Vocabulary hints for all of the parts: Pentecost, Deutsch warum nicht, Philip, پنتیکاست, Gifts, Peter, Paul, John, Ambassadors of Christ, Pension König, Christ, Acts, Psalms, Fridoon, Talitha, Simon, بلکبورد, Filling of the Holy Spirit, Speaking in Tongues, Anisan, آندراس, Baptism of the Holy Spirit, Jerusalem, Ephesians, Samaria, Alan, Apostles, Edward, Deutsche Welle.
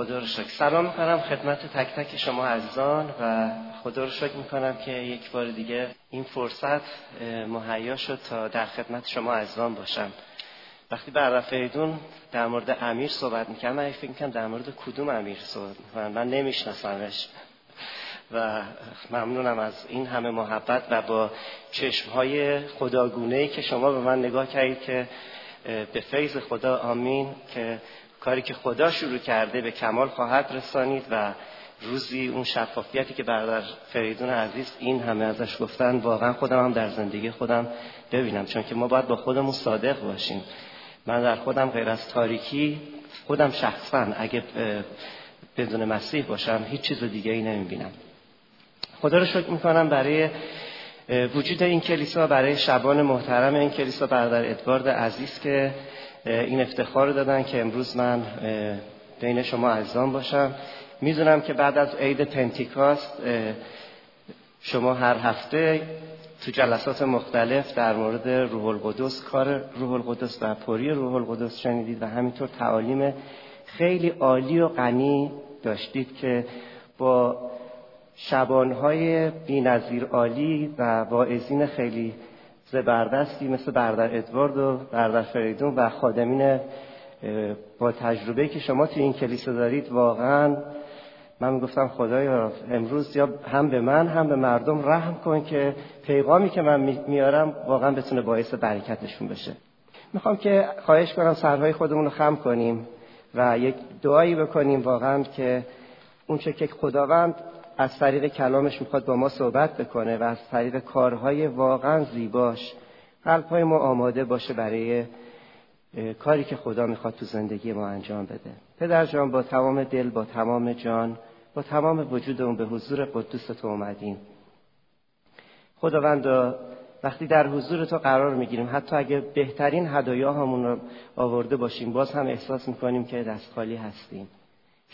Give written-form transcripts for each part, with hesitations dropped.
خدا رو شکر. سلام میکنم خدمت تک تک شما عزیزان و خدا رو شکر میکنم که یک بار دیگه این فرصت مهیا شد تا در خدمت شما عزیزان باشم. وقتی برای فریدون در مورد امیر صحبت میکنم، من فکر میکنم در مورد کدوم امیر صحبت میکنم، من نمیشناسمش و ممنونم از این همه محبت و با چشمهای خداگونهی که شما به من نگاه کردید که به فیض خدا آمین که کاری که خدا شروع کرده به کمال خواهد رسانید و روزی اون شفافیتی که برادر فریدون عزیز این همه ازش گفتن واقعا خودم هم در زندگی خودم ببینم، چون که ما باید با خودمون صادق باشیم. من در خودم غیر از تاریکی خودم شخصا اگه بدون مسیح باشم هیچ چیز دیگه ای نمیبینم. خدا رو شکر میکنم برای وجود این کلیسا، برای شبان محترم این کلیسا برادر ادوارد عزیز که این افتخار رو دادن که امروز من بین شما عزیزان باشم. میدونم که بعد از عید پنتیکاست شما هر هفته تو جلسات مختلف در مورد روح القدس، کار روح القدس و پوری روح القدس شنیدید و همینطور تعالیم خیلی عالی و غنی داشتید که با شبانهای بی‌نظیر عالی و واعظین خیلی زبردستی مثل برادر ادوارد و برادر فریدون و خادمین با تجربه که شما تو این کلیسا دارید، واقعا من میگفتم خدایا امروز یا هم به من هم به مردم رحم کن که پیغامی که من میارم واقعا بتونه باعث برکتشون بشه. میخوام که خواهش کنم سرهای خودمون رو خم کنیم و یک دعایی بکنیم واقعا که اون چه که خداوند از طریق کلامش میخواد با ما صحبت بکنه و از طریق کارهای واقعا زیباش قلب‌های ما آماده باشه برای کاری که خدا میخواد تو زندگی ما انجام بده. پدر جان، با تمام دل، با تمام جان، با تمام وجودمون به حضور قدوس تو اومدیم. خداوند، وقتی در حضور تو قرار میگیریم، حتی اگه بهترین هدایاهامون رو آورده باشیم، باز هم احساس میکنیم که دست خالی هستیم،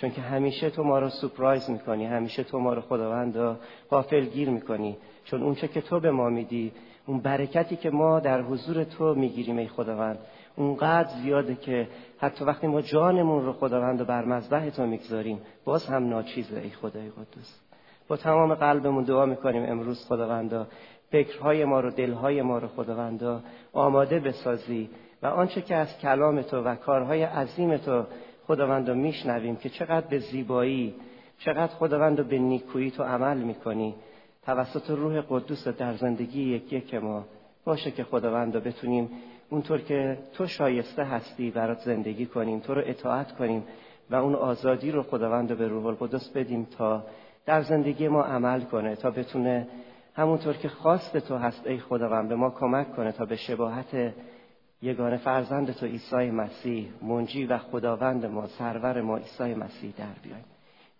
چون که همیشه تو ما رو سورپرایز میکنی، همیشه تو ما رو خداوند غافلگیر میکنی، چون اون چه که تو به ما میدی، اون برکتی که ما در حضور تو میگیریم ای خداوند اونقدر زیاده که حتی وقتی ما جانمون رو خداوند بر مذبح تو میگذاریم باز هم ناچیزه ای خدای قدوس. با تمام قلبمون دعا میکنیم امروز خداوند فکرهای ما رو، دلهای ما رو خداوند آماده بسازی و آنچه که از کلام تو و کارهای عظیم تو خداوند میشنویم که چقدر به زیبایی، چقدر خداوند به نیکویی تو عمل میکنی توسط روح قدوس در زندگی یک ما باشه که خداوند بتونیم اونطور که تو شایسته هستی برات زندگی کنیم، تو رو اطاعت کنیم و اون آزادی رو خداوند به روح القدس بدیم تا در زندگی ما عمل کنه، تا بتونه همونطور که خواست تو هست ای خداوند به ما کمک کنه تا به شباهت یگانه فرزند تو عیسی مسیح، منجی و خداوند ما، سرور ما عیسی مسیح در بیاییم.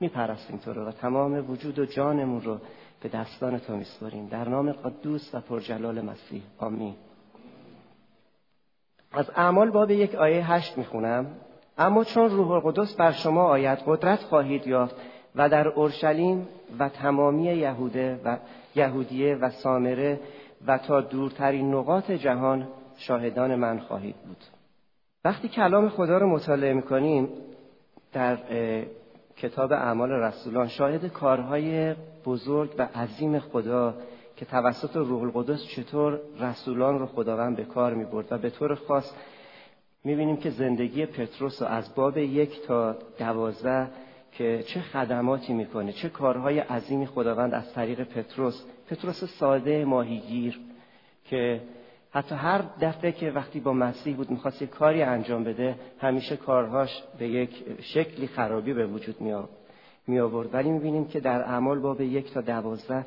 میپرستیم تو رو و تمام وجود و جانمون رو به دستان تو میسپاریم در نام قدوس و پرجلال مسیح، آمین. از اعمال باب 1 آیه 8 میخونم. اما چون روح القدس بر شما آید قدرت خواهید یافت و در اورشلیم و تمامی یهودیه و سامره و تا دورترین نقاط جهان شاهدان من خواهید بود. وقتی کلام خدا رو مطالعه میکنیم در کتاب اعمال رسولان، شاهد کارهای بزرگ و عظیم خدا که توسط روح القدس چطور رسولان رو خداوند به کار میبرد و به طور خاص میبینیم که زندگی پتروس رو از باب 1 تا 12 که چه خدماتی میکنه، چه کارهای عظیمی خداوند از طریق پتروس ساده ماهیگیر که حتی هر دفعه که وقتی با مسیح بود میخواست یک کاری انجام بده، همیشه کارهاش به یک شکلی خرابی به وجود می آورد، ولی میبینیم که در اعمال باب 1 تا 12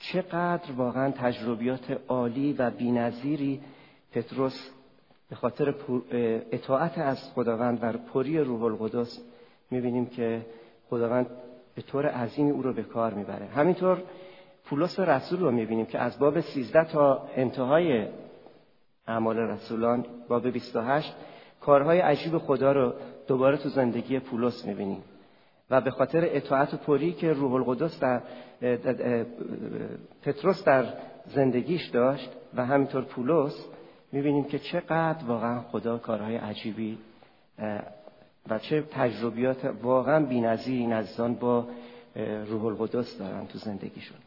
چقدر واقعا تجربیات عالی و بی‌نظیری پتروس به خاطر اطاعت از خداوند و پوری روح القدس میبینیم که خداوند به طور عظیمی او رو به کار میبره. همینطور پولس رسول رو میبینیم که از باب 13 تا انتهای اعمال رسولان باب 28 کارهای عجیب خدا رو دوباره تو زندگی پولس میبینیم و به خاطر اطاعت و پری که روح القدس در پتروس در زندگیش داشت و همینطور پولس میبینیم که چقدر واقعا خدا کارهای عجیبی و چه تجربیات واقعا بی‌نظیری نزدان با روح القدس دارن تو زندگیشون.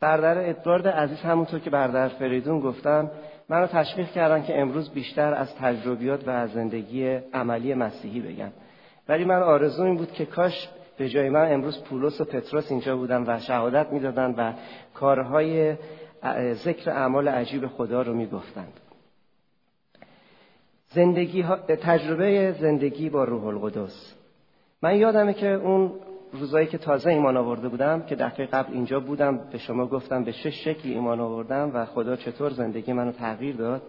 برادر ادوارد عزیز، همونطور که برادر فریدون گفتم، منو تشویق کردن که امروز بیشتر از تجربیات و از زندگی عملی مسیحی بگم، ولی من آرزوم این بود که کاش به جای من امروز پولس و پتروس اینجا بودن و شهادت میدادن و کارهای ذکر اعمال عجیب خدا رو میگفتند. تجربه زندگی با روح القدس. من یادمه که اون روزایی که تازه ایمان آورده بودم که دفعه قبل اینجا بودم به شما گفتم به چه شکلی ایمان آوردم و خدا چطور زندگی منو تغییر داد،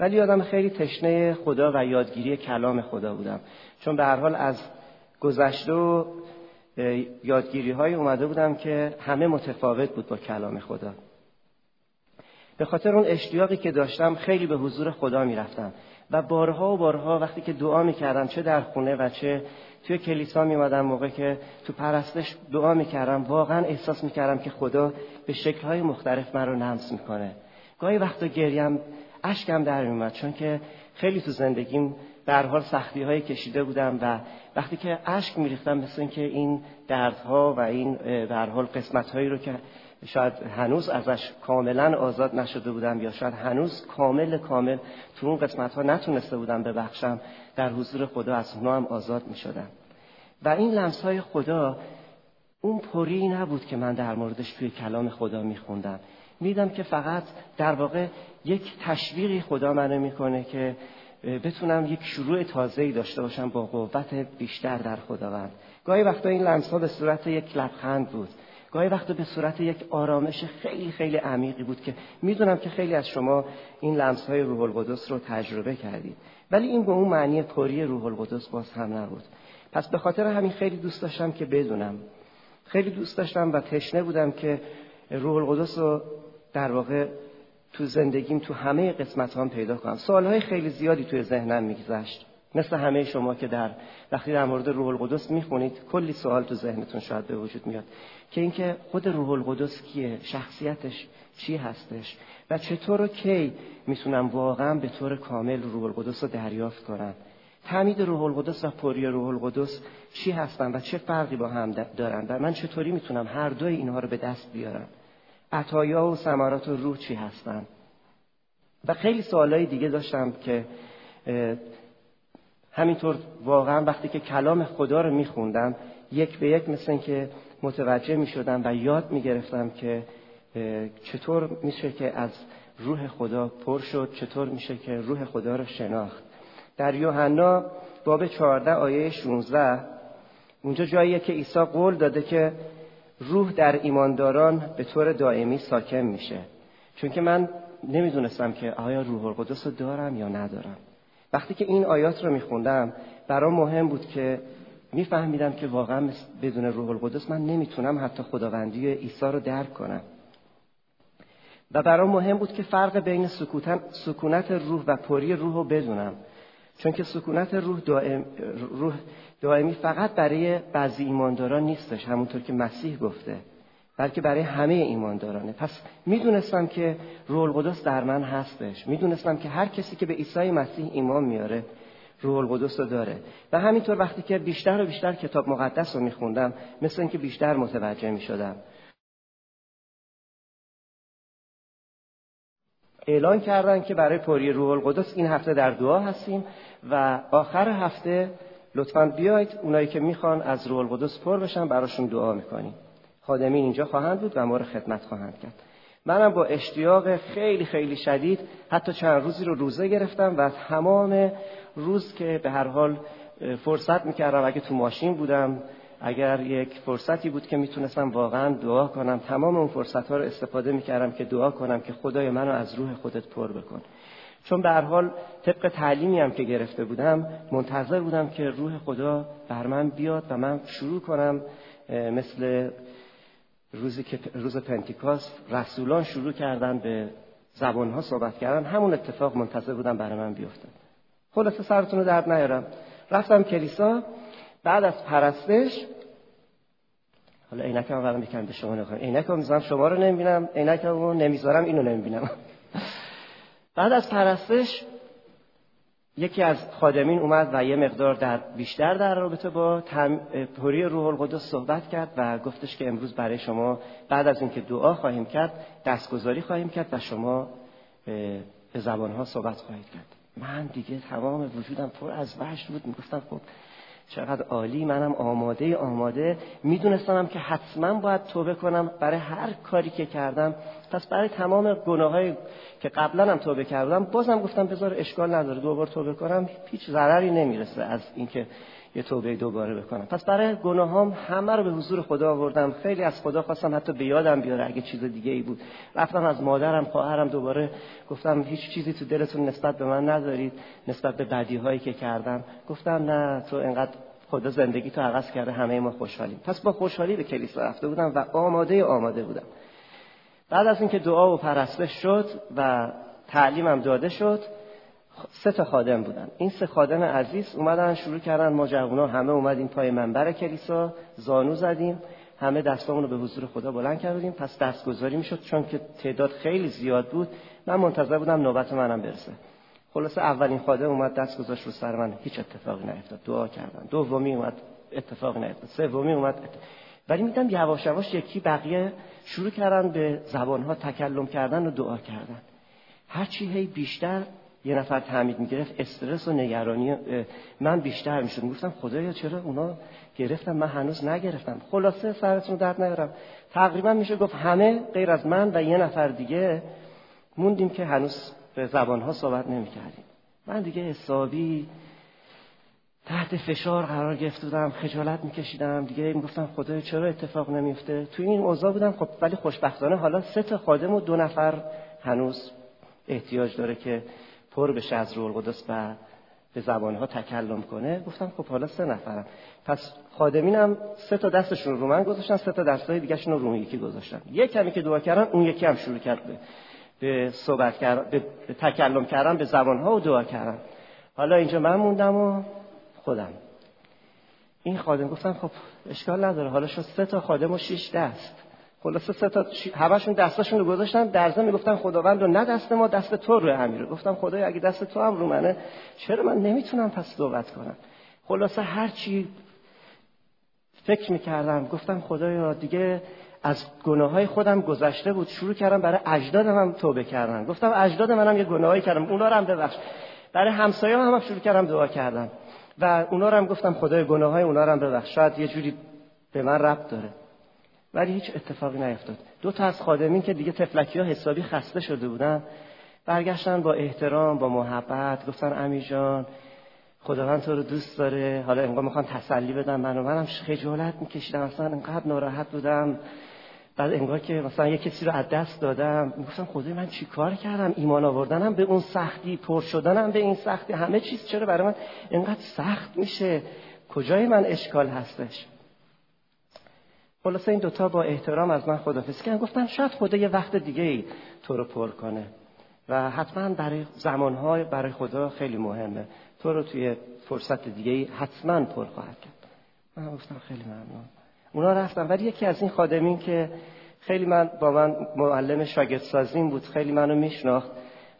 ولی یادم خیلی تشنه خدا و یادگیری کلام خدا بودم، چون به هر حال از گذشته و یادگیری‌های اومده بودم که همه متفاوت بود با کلام خدا. به خاطر اون اشتیاقی که داشتم خیلی به حضور خدا میرفتم و بارها و بارها وقتی که دعا میکردم، چه در خونه و چه توی کلیسا میمدم، موقع که تو پرستش دعا میکردم، واقعا احساس میکردم که خدا به شکلهای مختلف من رو لمس میکنه. گاهی وقتا گریم، اشکم در میومد، چون که خیلی تو زندگیم به هر حال سختی‌های کشیده بودم و وقتی که اشک میریختم مثل اینکه این دردها و این به هر حال قسمت‌هایی رو که شاید هنوز ازش کاملا آزاد نشده بودم یا شاید هنوز کامل تو اون قسمت‌ها نتونسته بودم ببخشم، در حضور خدا از اونها هم آزاد می‌شدم. و این لمس‌های خدا اون پری نبود که من در موردش توی کلام خدا می‌خوندم، می‌دیدم که فقط در واقع یک تشویقی خدا منو می‌کنه که بتونم یک شروع تازه‌ای داشته باشم با قوت بیشتر در خداوند. گاهی وقتا این لمس‌ها به صورت یک لبخند بود، گاهی وقتا به صورت یک آرامش خیلی خیلی عمیقی بود که میدونم که خیلی از شما این لمس‌های روح القدس رو تجربه کردید، ولی این به اون معنی پری روح القدس باز هم نبود. پس به خاطر همین خیلی دوست داشتم که بدونم، خیلی دوست داشتم و تشنه بودم که روح القدس رو در واقع تو زندگیم تو همه قسمت‌هام پیدا کنم. سوال‌های خیلی زیادی توی ذهنم می‌گذشت، مثل همه شما که وقتی در مورد روح القدس می‌خونید کلی سوال تو ذهنتون شاید به وجود میاد که اینکه خود روح القدس کیه، شخصیتش چی هستش و چطور و کی میتونم واقعاً به طور کامل روح القدس رو دریافت کنم. تعمید روح القدس و پوری روح القدس چی هستن و چه فرقی با هم دارن و من چطوری میتونم هر دوی اینها رو به دست بیارم. عطایا و ثمرات روح چی هستن و خیلی سوالای دیگه داشتم که همینطور واقعا وقتی که کلام خدا رو میخوندم یک به یک مثل که متوجه میشدم و یاد میگرفتم که چطور میشه که از روح خدا پر شد، چطور میشه که روح خدا رو شناخت. در یوحنا باب 14 آیه 16 اونجا جاییه که عیسی قول داده که روح در ایمانداران به طور دائمی ساکن میشه، چون که من نمیدونستم که آیا روح القدس رو دارم یا ندارم. وقتی که این آیات رو میخوندم برام مهم بود که میفهمیدم که واقعا بدون روح القدس من نمیتونم حتی خداوندی عیسی رو درک کنم و برام مهم بود که فرق بین سکونت روح و پری روح رو بدونم، چون که سکونت روح دائمی فقط برای بعضی ایمانداران نیستش، همونطور که مسیح گفته، بلکه برای همه ایماندارانه. پس میدونستم که روح القدس در من هستش، میدونستم که هر کسی که به عیسی مسیح ایمان میاره روح القدس رو داره. و همینطور وقتی که بیشتر و بیشتر کتاب مقدس رو میخوندم مثل اینکه بیشتر متوجه میشدم. اعلان کردن که برای پوری روح القدس این هفته در دعا هستیم و آخر هفته لطفاً بیایید اونایی که میخوان از روح القدس پر بشن براشون دعا میکنیم. خادمین اینجا خواهند بود و ما رو خدمت خواهند کرد. منم با اشتیاق خیلی خیلی شدید حتی چند روزی رو روزه گرفتم و تمام روز که به هر حال فرصت میکردم، اگه تو ماشین بودم، اگر یک فرصتی بود که میتونستم واقعا دعا کنم، تمام اون فرصت‌ها رو استفاده میکردم که دعا کنم که خدای منو از روح خودت پر بکن، چون به هر حال طبق تعلیمی هم که گرفته بودم منتظر بودم که روح خدا بر من بیاد و من شروع کنم مثل روزی که روز پنتیکاست رسولان شروع کردن به زبان‌ها صحبت کردن، همون اتفاق منتظر بودم برای من بیفته. خلاصه سرتون رو درد نیارم، رفتم کلیسا. بعد از پرستش، حالا عینکم رو برام بکن به شما نگاه کنم، عینکم میذارم شما رو نمیبینم، عینکم رو نمیذارم اینو نمیبینم. بعد از پرستش یکی از خادمین اومد و یه مقدار بیشتر در رابطه با تمهری روح القدس صحبت کرد و گفتش که امروز برای شما بعد از اینکه دعا خواهیم کرد دستگذاری خواهیم کرد و شما به زبانها صحبت خواهید کرد. من دیگه تمام وجودم پر از وحشت بود، میگفتم خب چقدر عالی، منم آماده میدونستم که حتما باید توبه کنم برای هر کاری که کردم، پس برای تمام گناهایی که قبلا هم توبه کردم بازم گفتم بذار اشکال نداره دوباره توبه کنم، هیچ ضرری نمیرسه از اینکه یه توبه دوباره بکنم، پس برای گناهام همه رو به حضور خدا آوردم، خیلی از خدا خواستم حتی به یادم بیاره اگه چیز دیگه ای بود، رفتم از مادرم خواهرم دوباره گفتم هیچ چیزی تو دلتون نسبت به من ندارید، نسبت به بدیهایی که کردم، گفتم نه تو انقدر خدا زندگی تو عوض کرده همه ما خوشحالیم، پس با خوشحالی به کلیسا رفته بودم و آماده بودم. بعد از اینکه دعا و پرستش شد و تعلیمم داده شد، 3 خادم بودن. این 3 خادم عزیز اومدن شروع کردن، ما جوونا همه اومدیم پای منبر کلیسا، زانو زدیم، همه دستامون رو به حضور خدا بلند کردیم، پس دستگذاری میشد چون که تعداد خیلی زیاد بود. من منتظر بودم نوبت منم برسه. خلاصه اولین خادم اومد دست گذاشت رو سر من، هیچ اتفاقی نیفتاد، دعا کردن. دومی اومد اتفاقی نیفتاد. سومی اومد ولی میدم یواش یواش یکی بقیه شروع کردن به زبان‌ها تکلم کردن و دعا کردن. هرچی هی بیشتر یه نفر تعمید میگرفت، استرس و نگرانی من بیشتر میشد، میگفتم خدایا چرا اونا گرفتم من هنوز نگرفتم. خلاصه سرتون درد نگیرم، تقریبا میشه گفت همه غیر از من و یه نفر دیگه موندیم که هنوز به زبانها صحبت نمیکردیم. من دیگه حسابی تحت فشار قرار گرفته بودم، خجالت میکشیدم دیگه، میگفتم خدایا چرا اتفاق نمیفته. توی این اوضاع بودم. خب ولی خوشبختانه حالا 3 خادم و 2 نفر هنوز احتیاج داره که پر بشه از روح القدس و به زبانها تکلم کنه. گفتم خب حالا 3 نفرم، پس خادمینم 3 تا دستشون رو من گذاشتن، 3 تا دستای دیگه‌شون رو یکی گذاشتن. یکمی که دعا کردن اون یکی هم شروع کرد به صحبت کردن، به تکلم کردن به زبانها و دعا کردن. حالا اینجا من موندم و خودم. این خادم گفتم خب اشکال نداره، حالا شد 3 تا خادم و 6 دست. خلاصه 3 تا همشون دستاشون رو گذاشتن، در ضمن میگفتن خداوند رو نه دست ما دست تو رو امیر. گفتم خدایا اگه دست تو هم رو منه چرا من نمیتونم پس دعوت کنم. خلاصه هر چی فکر میکردم گفتم خدایا دیگه از گناههای خودم گذشته بود، شروع کردم برای اجدادم هم توبه کردن، گفتم اجداد منم یه گناهایی کردم اونا رو هم ببخش، برای همسایه‌ها هم شروع کردم دعا کردم و اونا رو هم گفتم خدایا گناههای اونا رو هم ببخش، شاید یه جوری به من ربط داره. ولی هیچ اتفاقی نیفتاد. 2 تا از خادمین که دیگه تفلکی‌ها حسابی خسته شده بودن برگشتن با احترام با محبت گفتن امی جان خداوند تو رو دوست داره. حالا انگار میخوان تسلی بدن منو، منم خجالت میکشیدم، اصلا انقدر ناراحت بودم، بعد انگار که مثلا یه کسی رو از دست دادم، میگفتم خدای من چیکار کردم، ایمان آوردنم به اون سختی، پر شدنم به این سختی، همه چیز چرا برای من انقدر سخت میشه، کجای من اشکال هستش. خلاصه این 2 تا با احترام از من خداحافظی کردن، گفتن شاید خدا یه وقت دیگه‌ای تو رو پر کنه و حتما برای زمان‌های برای خدا خیلی مهمه، تو رو توی فرصت دیگه‌ای حتما پر خواهد کرد. من گفتم خیلی ممنون. اونا رفتن ولی یکی از این خادمین که خیلی با من معلم شاگردسازیم بود، خیلی منو میشناخت،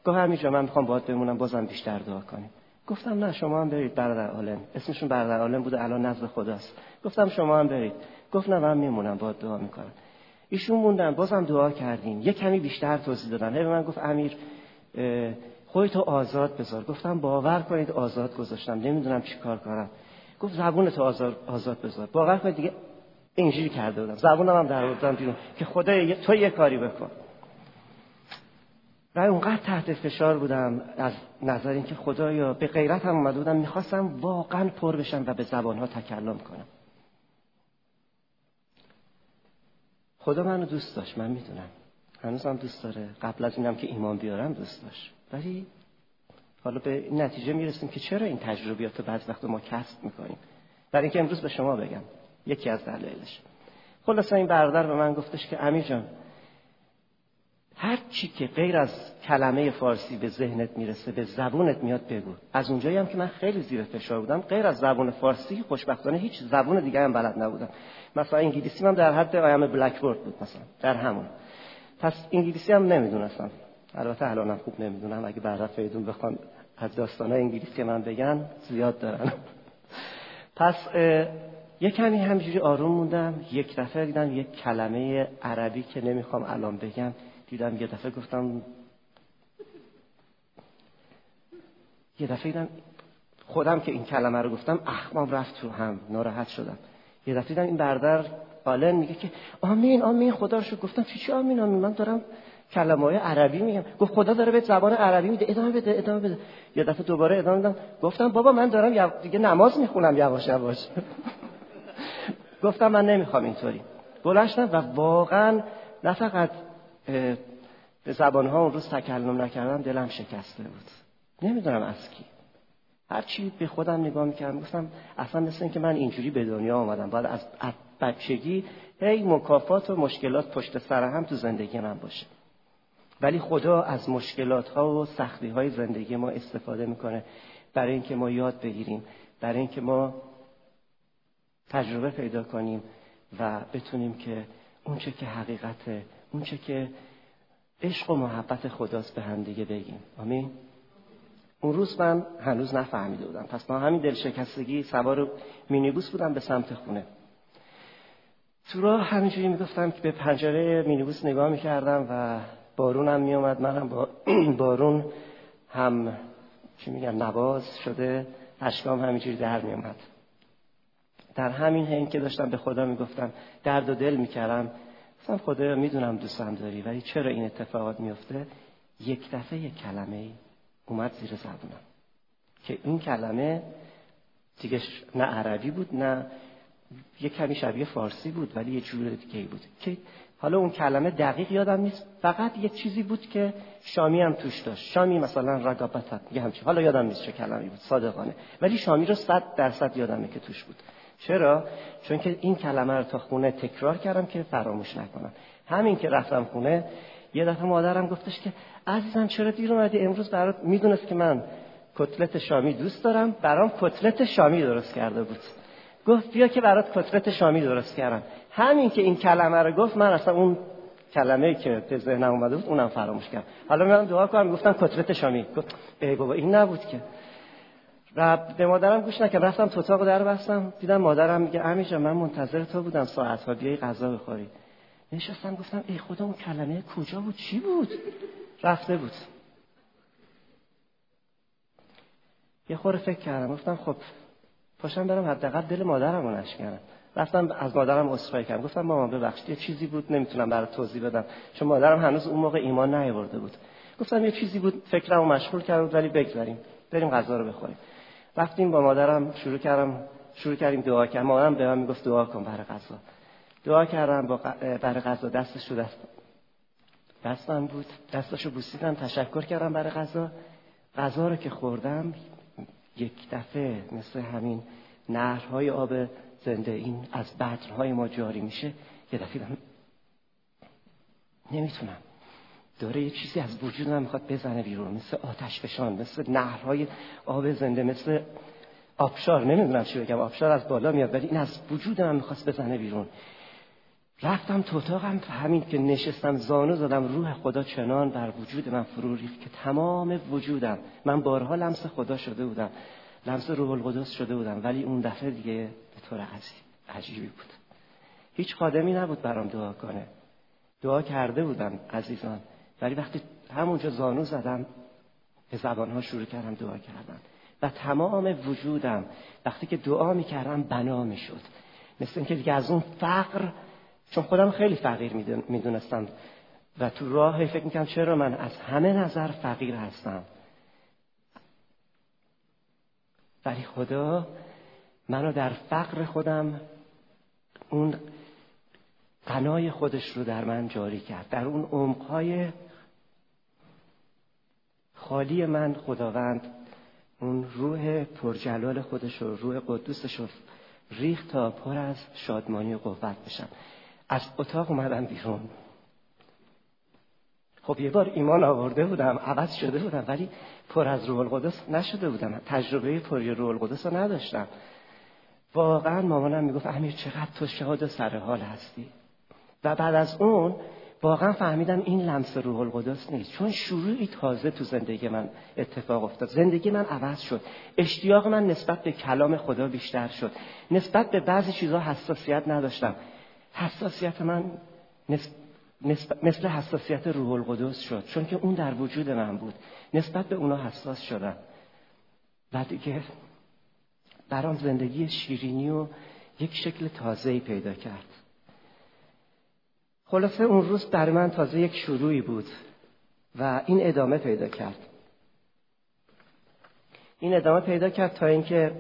گفت همینجا من می‌خوام باهات بمونم بازم بیشتر دعا کنیم. گفتم نه شما هم برید برادر عالم، اسمشون برادر عالم بود الان نزد خداست، گفتم شما هم برید. گفت نه من میمونم باید دعا میکنم. ایشون موندن بازم دعا کردیم، یه کمی بیشتر توضیح دادن. هی به من گفت امیر خودتو آزاد بذار. گفتم باور کنید آزاد گذاشتم، نمیدونم چی کار کنم. گفت زبونتو آزاد بذار. باور کنید دیگه اینجوری کرده بودم، زبونم هم در آوردم بیرون که خدایا تو یه کاری بکن. و اونقدر تحت فشار بودم از نظر اینکه خدایا به غیرتم اومده بودم، میخواستم واقعا پر بشم و به زبانها تکلم کنم. خدا منو دوست داشت، من میدونم هنوزم دوست داره، قبل از اینم که ایمان بیارم دوست داشت، ولی حالا به نتیجه میرسیم که چرا این تجربیات بعضی وقت ما کسب میکنیم. برای اینکه امروز به شما بگم یکی از دلایلش. خلاصه این برادر به من گفتش که امیر جان هر چی که غیر از کلمه فارسی به ذهنت میرسه به زبونت میاد بگو. از اونجایی هم که من خیلی زیر فشار بودم غیر از زبان فارسی خوشبختانه هیچ زبون دیگه هم بلد نبودم، مثلا انگلیسی هم در حد ایام بلکبورد بود مثلا در همون، پس انگلیسی هم نمیدونستم، البته الانم خوب نمیدونم، اگه بعدا فریدون بخوام از داستانه انگلیس که من بگم زیاد دارن. پس یک کمی همجوری آروم موندم، یک دفعه دیدم یک کلمه عربی که نمیخوام الان بگم، دیدم یک دفعه گفتم، یک دفعه دیدم خودم که این کلمه رو گفتم اخمام رفت تو هم، ناراحت شدم. یک دفعه دیدم این برادر آلن میگه که آمین آمین خدا رو شکر. گفتم چی آمین آمین، من دارم کلمه‌های عربی میگم. گفت خدا داره به زبان عربی میده، ادامه بده. یه دفعه دوباره ادامه دادم، گفتم بابا من دارم دیگه نماز میخونم یواش یواش. گفتم من نمیخوام اینطوری. بلند شدم و واقعا نه فقط به زبان‌ها اون روز تکلم نکردم، دلم شکسته بود. نمیدونم از کی، هر چی به خودم نگاه میکردم گفتم اصلا مثل اینکه من اینجوری به دنیا اومدم، بعد از بچگی هی مکافات و مشکلات پشت سر هم تو زندگی من باشه. ولی خدا از مشکلات‌ها و سختی‌های زندگی ما استفاده می‌کنه برای اینکه ما یاد بگیریم، برای اینکه ما تجربه پیدا کنیم و بتونیم که اونچه که حقیقته، اونچه که عشق و محبت خداست به هم دیگه بگیم. آمین. اون روز من هنوز نفهمیده بودم، پس با همین دلشکستگی سوار مینیبوس بودم به سمت خونه. تو راه همینجوری می‌گفتم که به پنجره مینیبوس نگاه می‌کردم و بارون هم می اومد، منم با بارون هم چی میگم نواز شده، اشکام همینجوری در می اومد. در همین حین که داشتم به خدا میگفتم، درد و دل میکردم، گفتم خدایا میدونم دوستم داری ولی چرا این اتفاقات میفته؟ یک دفعه یک کلمه اومد زیر زبونم که این کلمه دیگه نه عربی بود نه یک کمی شبیه فارسی بود، ولی یه جور دیگه بود که حالا اون کلمه دقیق یادم نیست، فقط یه چیزی بود که شامی هم توش داشت. شامی مثلا رقابتت یه همچین، حالا یادم نیست چه کلمه‌ای بود صادقانه، ولی شامی رو 100% یادمه که توش بود. چرا؟ چون که این کلمه رو تا خونه تکرار کردم که فراموش نکنم. همین که رفتم خونه یه دفعه مادرم گفتش که عزیزم چرا دیر اومدی امروز؟ برات میدونست که من کتلت شامی دوست دارم، برام کتلت شامی درست کرده بود. گفت بیا که برات کتلت شامی درست کردم. همین که این کلمه رو گفت من اصلا اون کلمه‌ای که به ذهنم اومده بود اونم فراموش کردم. حالا میرم دعا کنم، گفتم کتلت شامی. گفت ای بابا این نبود که. به مادرم گوش نکردم، رفتم تو اتاق در بستم، دیدم مادرم میگه عمی جان من منتظر تو بودم ساعت‌ها بیای غذا بخوری. نشستم گفتم ای خدا اون کلمه کجا بود؟ چی بود؟ رفته بود. یه خورده فکر کردم گفتم خب پاشم برم حداقل دل مادرم رو نشکنم. رفتم از مادرم عذرخواهی کردم، گفتم مامان ببخشید یه چیزی بود نمیتونم برات توضیح بدم، چون مادرم هنوز اون موقع ایمان نیاورده بود. گفتم یه چیزی بود فکرمو مشغول کرده بود، ولی بگذاریم بریم غذا رو بخوریم. رفتیم با مادرم شروع کردیم دعا کردن. مادرم به من میگفت دعا کن برای غذا. دعا کردم برای غذا، دستش رو دستم بود، دستاشو بوسیدم، تشکر کردم برای غذا. غذا رو که خوردم یک دفعه مثل همین نهرهای آب زنده این از بطن‌های ما جاری میشه، یه دفعه نمیتونم، داره یه چیزی از وجودم میخواد بزنه بیرون، مثل آتش فشان، مثل نهرهای آب زنده، مثل آبشار، نمیدونم چی بگم، آبشار از بالا میاد ولی این از وجودم میخواست بزنه بیرون. رفتم تو اتاقم، همین که نشستم زانو زدم روح خدا چنان بر وجود من فرو ریخت که تمام وجودم، من بارها لمس خدا شده بودم، لمس روح القدس شده بودم، ولی اون دفعه دیگه به طور عجیبی بود. هیچ خادمی نبود برام دعا کنه، دعا کرده بودم عزیزان، ولی وقتی همونجا زانو زدم به زبانها شروع کردم دعا کردم و تمام وجودم وقتی که دعا میکردم بنا میشد، مثل اینکه دیگه از اون فقر، چون خودم خیلی فقیر میدونستم و تو راه فکر میکنم چرا من از همه نظر فقیر هستم، ولی خدا منو در فقر خودم اون غنای خودش رو در من جاری کرد. در اون عمق‌های خالی من خداوند اون روح پرجلال خودش رو، روح قدوسش رو ریخت تا پر از شادمانی و قوت بشم. از اتاق اومدم بیرون. خب یه بار ایمان آورده بودم، عوض شده بودم، ولی پر از روح القدس نشده بودم، تجربه پر روح القدس رو نداشتم. واقعا مامانم میگفت امیر چقدر تو شاد و سرحال هستی. و بعد از اون واقعا فهمیدم این لمس روح القدس نیست، چون شروعی تازه تو زندگی من اتفاق افتاد. زندگی من عوض شد، اشتیاق من نسبت به کلام خدا بیشتر شد، نسبت به بعضی چیزها حساسیت نداشتم، حساسیت من مثل حساسیت روح القدس شد، چون که اون در وجود من بود، نسبت به اونا حساس شدم و دیگه برام زندگی شیرینی و یک شکل تازه‌ای پیدا کرد. خلاصه اون روز برای من تازه یک شروعی بود و این ادامه پیدا کرد. این ادامه پیدا کرد تا اینکه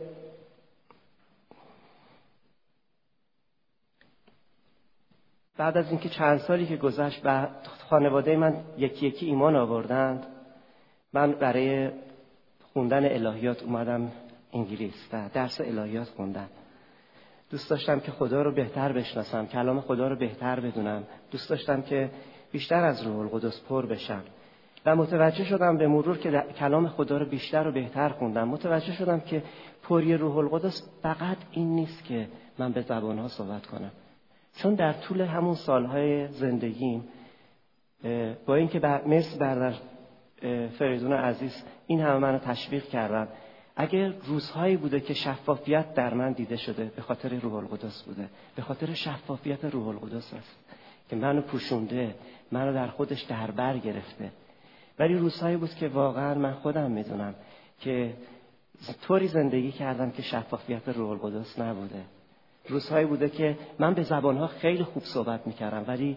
بعد از اینکه چند سالی که گذشت و خانواده من یکی یکی ایمان آوردند، من برای خوندن الهیات اومدم انگلیس و درس الهیات خوندم. دوست داشتم که خدا رو بهتر بشناسم، کلام خدا رو بهتر بدونم، دوست داشتم که بیشتر از روح القدس پر بشم و متوجه شدم به مرور که کلام خدا رو بیشتر و بهتر خوندم، متوجه شدم که پری روح القدس فقط این نیست که من به زبانها صحبت کنم، چون در طول همون سالهای زندگیم با این که مرسی برادر فریدون عزیز این همه منو تشویق کردن، اگه روزهایی بوده که شفافیت در من دیده شده به خاطر روح القدس بوده، به خاطر شفافیت روح القدس است که منو پوشونده، منو در خودش دربر گرفته. ولی روزهایی بود که واقعا من خودم میدونم که طوری زندگی کردم که شفافیت روح القدس نبوده. روزهایی بوده که من به زبانها خیلی خوب صحبت میکردم ولی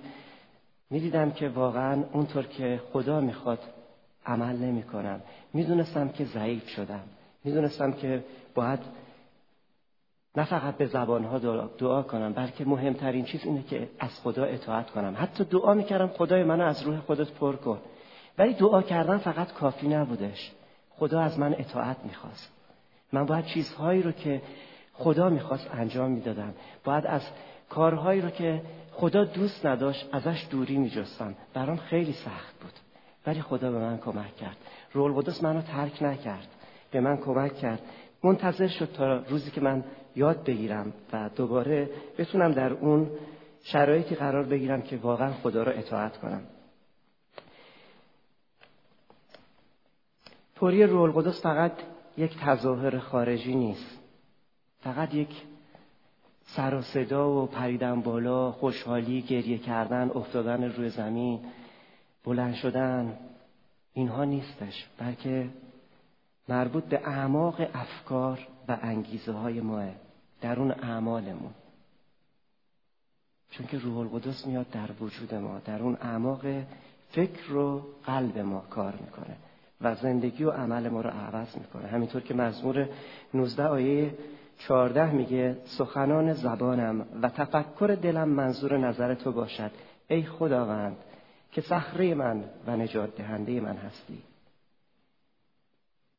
میدیدم که واقعا اونطور که خدا میخواد عمل نمیکنم. میدونستم که ضعیف شدم، میدونستم که باید نه فقط به زبانها دعا کنم، بلکه مهمترین چیز اینه که از خدا اطاعت کنم. حتی دعا میکردم خدای منو از روح خودت پر کن، ولی دعا کردن فقط کافی نبودش، خدا از من اطاعت میخواست. من باید چیزهایی رو که خدا میخواست انجام میدادم، باید از کارهایی رو که خدا دوست نداشت ازش دوری میجستم. برام خیلی سخت بود ولی خدا به من کمک کرد، روح القدس منو ترک نکرد، به من کمک کرد، منتظر شد تا روزی که من یاد بگیرم و دوباره بتونم در اون شرایطی قرار بگیرم که واقعا خدا را اطاعت کنم. پری روح القدس فقط یک تظاهر خارجی نیست، فقط یک سر و صدا و پریدن بالا، خوشحالی، گریه کردن، افتادن روی زمین، بلند شدن، اینها نیستش، بلکه مربوط به اعماق افکار و انگیزه های ماه، درون اعمالمون، چون که روح القدس میاد در وجود ما، در اون اعماق فکر و قلب ما کار میکنه و زندگی و عمل ما رو عوض میکنه. همینطور که مزمور 19 آیه 14 میگه سخنان زبانم و تفکر دلم منظور نظر تو باشد ای خداوند که سخره من و نجات دهنده من هستی.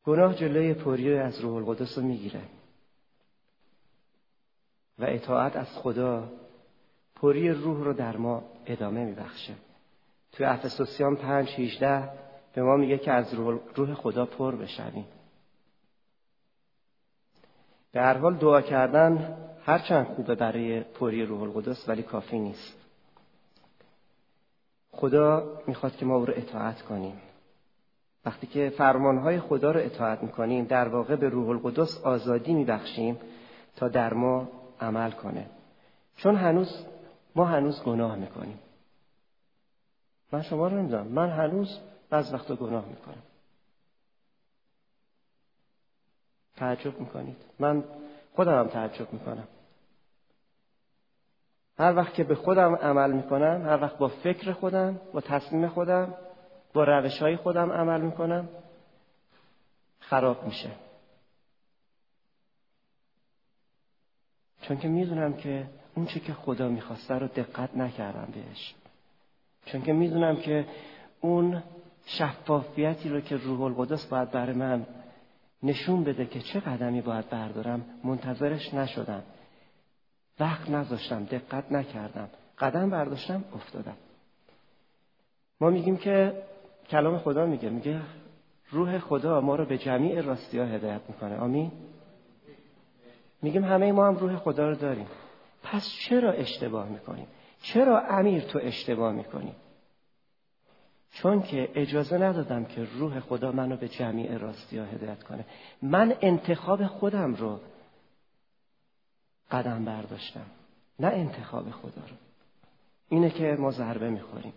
گناه جلوی پری از روح القدس رو میگیره و اطاعت از خدا پری روح رو در ما ادامه میبخشه. تو افسوسیان 5:18 به ما میگه که از روح خدا پر بشویم. به هر حال دعا کردن هرچند خوبه برای پری روح القدس ولی کافی نیست. خدا میخواد که ما او رو اطاعت کنیم. وقتی که فرمانهای خدا رو اطاعت میکنیم در واقع به روح القدس آزادی میبخشیم تا در ما عمل کنه، چون ما هنوز گناه میکنیم. من شما رو نمیدونم، من هنوز بعض وقتا گناه میکنم. تعجب میکنید؟ من خودم هم تعجب میکنم. هر وقت که به خودم عمل میکنم، هر وقت با فکر خودم، با تصمیم خودم، با روش‌های خودم عمل میکنم، خراب میشه. چون که میدونم که اون چی که خدا میخواسته رو دقت نکردم بهش. چون که میدونم که اون شفافیتی رو که روح القدس باید برای من نشون بده که چه قدمی باید بردارم، منتظرش نشدم، وقت نذاشتم، دقت نکردم، قدم برداشتم، افتادم. ما میگیم که کلام خدا میگه روح خدا ما رو به جمیع راستی ها هدایت میکنه. آمین. میگیم همه ما هم روح خدا رو داریم، پس چرا اشتباه میکنیم؟ چرا امیر تو اشتباه میکنی؟ چون که اجازه ندادم که روح خدا منو به جمیع راستی ها هدایت کنه. من انتخاب خودم رو قدم برداشتم، نه انتخاب خدا رو. اینه که ما ضربه میخوریم.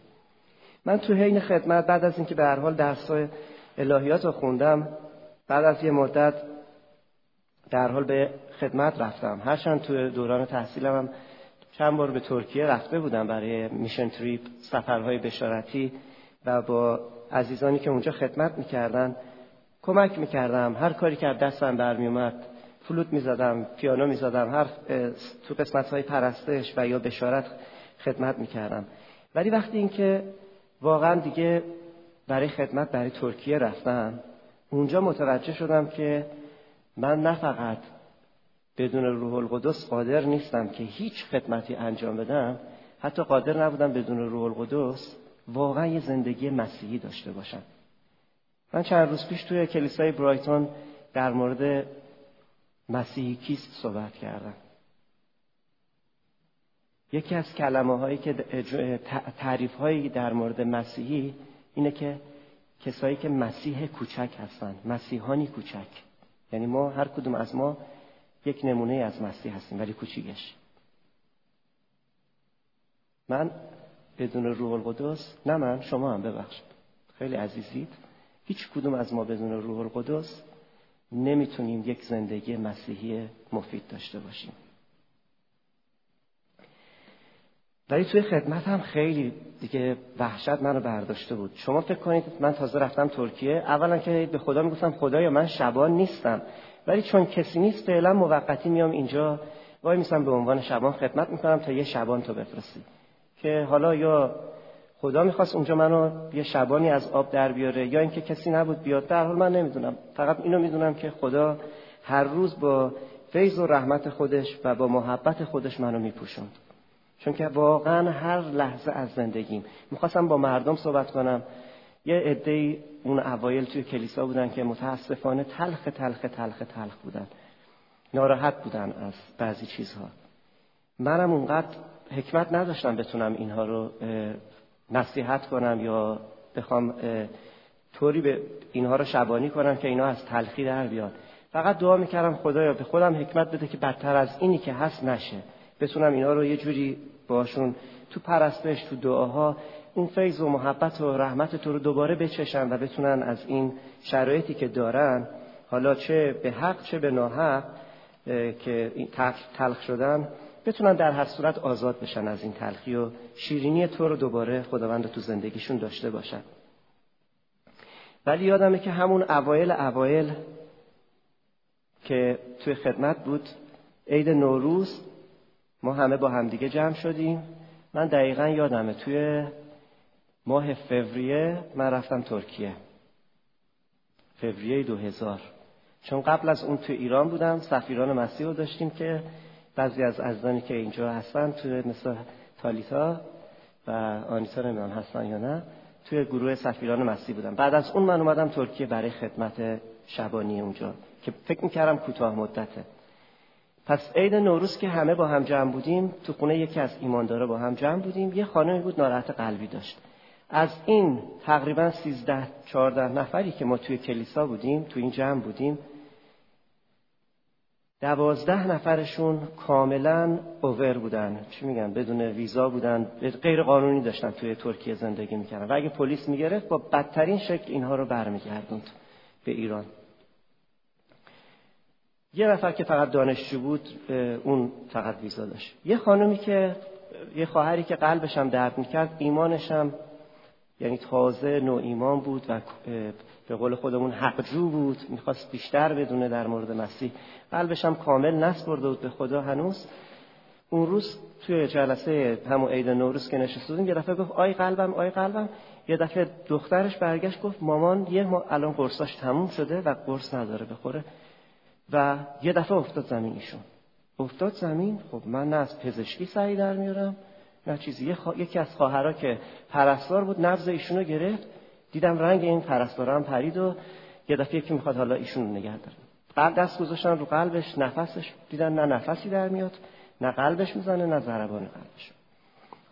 من تو حین خدمت بعد از اینکه به هر حال درسای الهیات رو خوندم، بعد از یه مدت در حال به خدمت رفتم. هرچند تو دوران تحصیلم هم چند بار به ترکیه رفته بودم برای میشن تریپ، سفرهای بشارتی، و با عزیزانی که اونجا خدمت میکردن کمک میکردم. هر کاری که دستم برمی اومد فلوت میزدم، پیانو میزدم، هر تو قسمت‌های پرستش و یا بشارت خدمت میکردم. ولی وقتی اینکه واقعا دیگه برای خدمت برای ترکیه رفتم، اونجا متوجه شدم که من نه فقط بدون روح القدس قادر نیستم که هیچ خدمتی انجام بدم، حتی قادر نبودم بدون روح القدس واقعا یه زندگی مسیحی داشته باشم. من چند روز پیش توی کلیسای برایتون در مورد مسیحی کیست صحبت کردم. یکی از کلمه‌هایی که تعریف‌هایی در مورد مسیحی اینه که کسایی که مسیح کوچک هستن، مسیحانی کوچک. یعنی ما هر کدوم از ما یک نمونه از مسیح هستیم، ولی کوچیکش. من بدون روح القدس، نه من، شما هم ببخشید، خیلی عزیزید، هیچ کدوم از ما بدون روح القدس نمیتونیم یک زندگی مسیحی مفید داشته باشیم. ولی توی خدمت هم خیلی دیگه وحشت منو برداشته بود. شما فکر کنید من تازه رفتم ترکیه، اولا که به خدا میگفتم خدایا من شبان نیستم، ولی چون کسی نیست فعلا موقتی میام اینجا وای میسم به عنوان شبان خدمت میکنم تا یه شبان تو بفرستی، که حالا یا خدا میخواست اونجا منو یه شبانی از آب در بیاره یا اینکه کسی نبود بیاد. در حال من نمیدونم، فقط اینو میدونم که خدا هر روز با فیض و رحمت خودش و با محبت خودش منو میپوشوند، چون که واقعا هر لحظه از زندگیم. میخواستم با مردم صحبت کنم. یه عده‌ای اون اوایل توی کلیسا بودن که متاسفانه تلخ تلخ تلخ تلخ بودن، ناراحت بودن از بعضی چیزها. منم اونقدر حکمت نداشتم بتونم اینها رو نصیحت کنم یا بخوام طوری به اینها رو شبانی کنم که اینا از تلخی در بیاد. فقط دعا میکردم خدایا به خودم حکمت بده که بدتر از اینی که هست نشه، بتونم اینا رو یه جوری باشون تو پرستش، تو دعاها، این فیض و محبت و رحمت تو رو دوباره بچشن و بتونن از این شرایطی که دارن، حالا چه به حق چه به ناحق که تلخ شدن، بتونن در هر صورت آزاد بشن از این تلخی و شیرینی تو رو دوباره خداوند تو زندگیشون داشته باشن. ولی یادمه که همون اوایل که توی خدمت بود، عید نوروز، ما همه با همدیگه جمع شدیم. من دقیقا یادمه توی ماه فوریه من رفتم ترکیه، فوریه 2000، چون قبل از اون توی ایران بودم. سفیران مسیح رو داشتیم که بعضی از عزیزانی که اینجا هستن توی مثل تالیتا و آنیسان نمیدونم هستن یا نه، توی گروه سفیران مسیح بودم. بعد از اون من اومدم ترکیه برای خدمت شبانی اونجا که فکر میکردم کوتاه مدته. پس عید نوروز که همه با هم جمع بودیم، تو خونه یکی از ایماندارا با هم جمع بودیم. یه خانمی بود ناراحت قلبی داشت. از این تقریبا 13-14 نفری که ما توی کلیسا بودیم، توی این جمع بودیم، 12 نفرشون کاملا اوور بودن، چی میگن، بدون ویزا بودن، غیر قانونی داشتن توی ترکیه زندگی میکردن و اگه پلیس میگرفت با بدترین شکل اینها رو برمیگردوند به ایران. یه نفر که فقط دانشجو بود، اون فقط ویزا داشت. یه خانومی که یه خواهری که قلبش هم درد میکرد، ایمانش هم یعنی تازه نو ایمان بود و به قول خودمون حقجو بود، میخواست بیشتر بدونه در مورد مسیح، قلبش هم کامل نسپرده بود به خدا هنوز. اون روز توی جلسه همون عید نوروز که نشستیم، یه دفعه گفت آی قلبم آی قلبم. یه دفعه دخترش برگشت گفت مامان یه ما الان قرصاش تموم شده و قرص نداره بخوره، و یه دفعه افتاد زمین. ایشون افتاد زمین. خب من نه از پزشکی سعی در میارم نه چیزی. یکی از خواهرها که پرستار بود نبض ایشونو گرفت، دیدم رنگ این پرستارا هم پرید و یه دفعه یکی میخواد حالا ایشونو نگه داره. بعد دست گذاشتن رو قلبش، نفسش، دیدن نه نفسی در میاد، نه قلبش میزنه نه ضربان قلبش.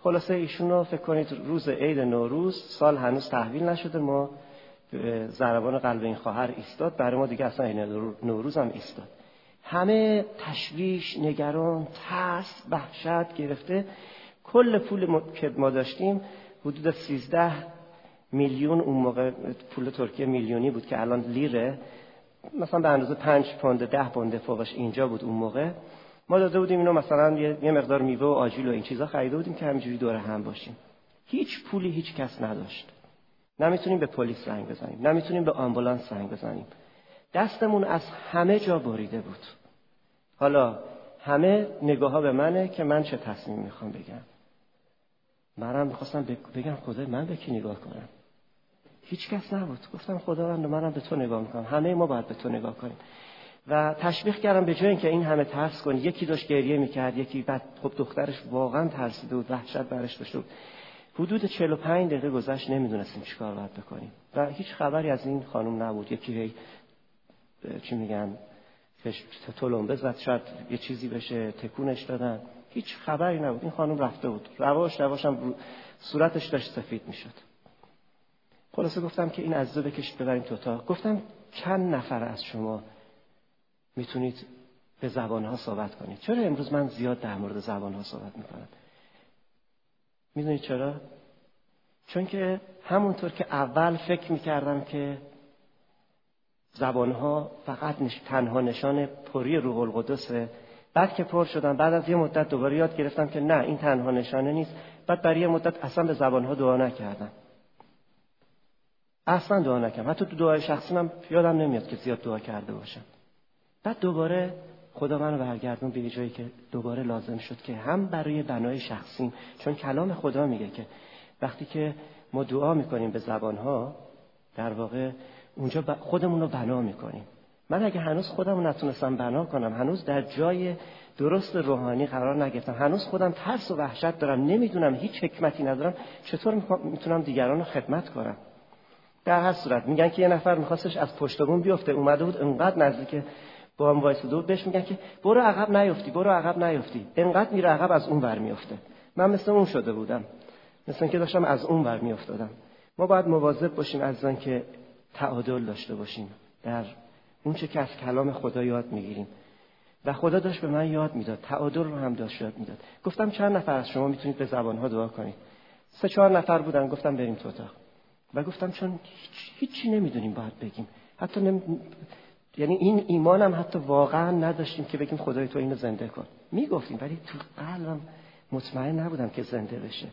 خلاصه ایشون رو فکر کنید روز عید نوروز، سال هنوز تحویل نشده، ما ضربان قلب این خواهر ایستاد، برای ما دیگه اصلا عید نوروز هم ایستاد. همه تشویش، نگران، ترس، وحشت گرفته. کل پول که ما داشتیم حدود 13 میلیون، اون موقع پول ترکیه میلیونی بود که الان لیره، مثلا به اندازه 5 پوند 10 پوند فوقش اینجا بود. اون موقع ما داده بودیم اینو مثلا یه مقدار میوه و آجیل و این چیزا خریده بودیم که همینجوری دور هم باشیم. هیچ پولی هیچ کس نداشت. نمیتونیم به پلیس زنگ بزنیم، نمیتونیم به آمبولانس زنگ بزنیم. دستمون از همه جا بریده بود. حالا همه نگاه‌ها به منه که من چه تصمیمی میخوام بگم. منم می‌خواستم بگم خدای من به کی نگاه کنم. هیچ کس نبود. گفتم خداوند منم به تو نگاه می‌کنم. همه ما باید به تو نگاه کنیم. و تشویق کردم به جای اینکه این همه ترس کنی. یکی داشت گریه می‌کرد، یکی بعد خب دخترش واقعا ترسیده بود، وحشت برش داشت. حدود 45 دقیقه گذشت، نمی‌دونستیم چیکار باید بکنیم. و هیچ خبری از این خانم نبود. یکی چی میگن تلمبه زد، شاید یه چیزی بشه، تکونش دادن. هیچ خبری نبود. این خانم رفته بود، رواش رواش هم صورتش داشت سفید میشد. خلاصه گفتم که این عزیزو بکش ببریم تو اتاق. گفتم چند نفر از شما میتونید به زبانها صحبت کنید؟ چرا امروز من زیاد در مورد زبانها صحبت میکنم؟ میدونید چرا؟ چون که همونطور که اول فکر میکردم که زبانها فقط تنها نشان پری روح القدسه، بعد که پر شدم بعد از یه مدت دوباره یاد گرفتم که نه، این تنها نشانه نیست. بعد برای یه مدت اصلا به زبانها دعا نکردم، اصلا دعا نکردم. حتی تو دعای شخصی من یادم نمیاد که زیاد دعا کرده باشم. بعد دوباره خدا منو برگردون به جایی که دوباره لازم شد که هم برای بنای شخصیم، چون کلام خدا میگه که وقتی که ما دعا میکنیم به زبانها در واقع اونجا خودمون رو بنا میکنیم. من اگه هنوز خودمو نتونستم بنا کنم، هنوز در جای درست روحانی قرار نگرفتم، هنوز خودم ترس و وحشت دارم، نمیدونم، هیچ حکمتی ندارم، چطور میتونم دیگران رو خدمت کنم؟ در هر صورت میگن که یه نفر میخواستش از پشت بوم بیفته، اومده بود انقدر نزدیک با هم وایساده بود، بهش میگن که برو عقب نیفتی، برو عقب نیفتی. انقدر میره عقب از اون ور میفته. من مثل اون شده بودم، مثل اینکه داشتم از اون ور میافتادم. ما باید مواظب باشیم عزیزان که تعادل داشته باشیم در اون چه که از کلام خدا یاد میگیریم. و خدا داشت به من یاد میداد، تعادل رو هم داشت یاد میداد. گفتم چند نفر از شما میتونید به زبانها دعا کنید؟ 3-4 نفر بودن. گفتم بریم تو اتاق. و گفتم چون هیچی نمیدونیم باید بگیم، حتی یعنی این ایمانم حتی واقعا نداشتیم که بگیم خدای تو اینو زنده کن. میگفتیم ولی تو قلبم مطمئن نبودم که زنده بشه.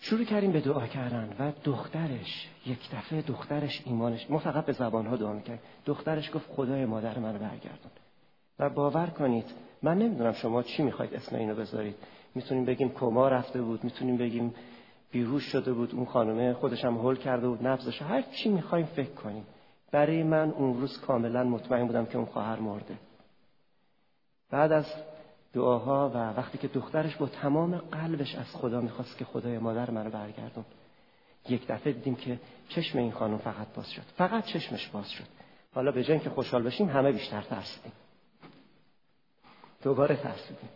شروع کردیم به دعا کردن و دخترش، یک دفعه دخترش ایمانش، ما فقط به زبانها دعا میکردیم، دخترش گفت خدای مادر منو برگردون. و باور کنید من نمیدونم شما چی میخواید اسم اینو بذارید. میتونیم بگیم کما رفته بود، میتونیم بگیم بیهوش شده بود، اون خانومه خودش هم هول کرده بود نبضش، هر چی میخوایم فکر کنیم. برای من اون روز کاملا مطمئن بودم که اون خواهر مرده. بعد از دعاها و وقتی که دخترش با تمام قلبش از خدا میخواست که خدای مادر من رو برگردون، یک دفعه دیدیم که چشم این خانم فقط باز شد، فقط چشمش باز شد. حالا به جای اینکه خوشحال بشیم همه بیشتر ترسیدیم، دوباره ترسیدیم.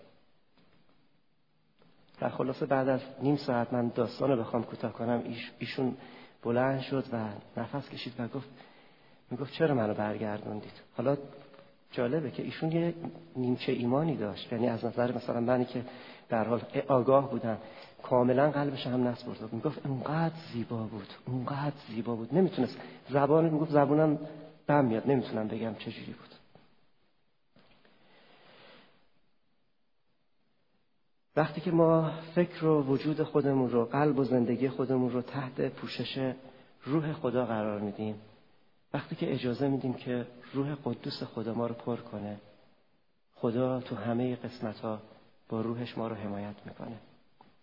در خلاصه بعد از نیم ساعت، من داستانو بخوام کوتاه کنم، ایشون بلند شد و نفس کشید و گفت، میگفت چرا منو برگردوندید؟ حالا جالبه که ایشون یه نیمچه ایمانی داشت، یعنی از نظر مثلا منی که در حال آگاه بودم کاملا قلبش هم نس برده. میگفت اونقدر زیبا بود، اونقدر زیبا بود، نمیتونست زبان، میگفت زبونم بم میاد، نمیتونم بگم چجوری بود. وقتی که ما فکر و وجود خودمون رو، قلب و زندگی خودمون رو تحت پوشش روح خدا قرار میدیم، وقتی که اجازه میدیم که روح قدوس خدا ما رو پر کنه، خدا تو همه قسمت‌ها با روحش ما رو حمایت میکنه.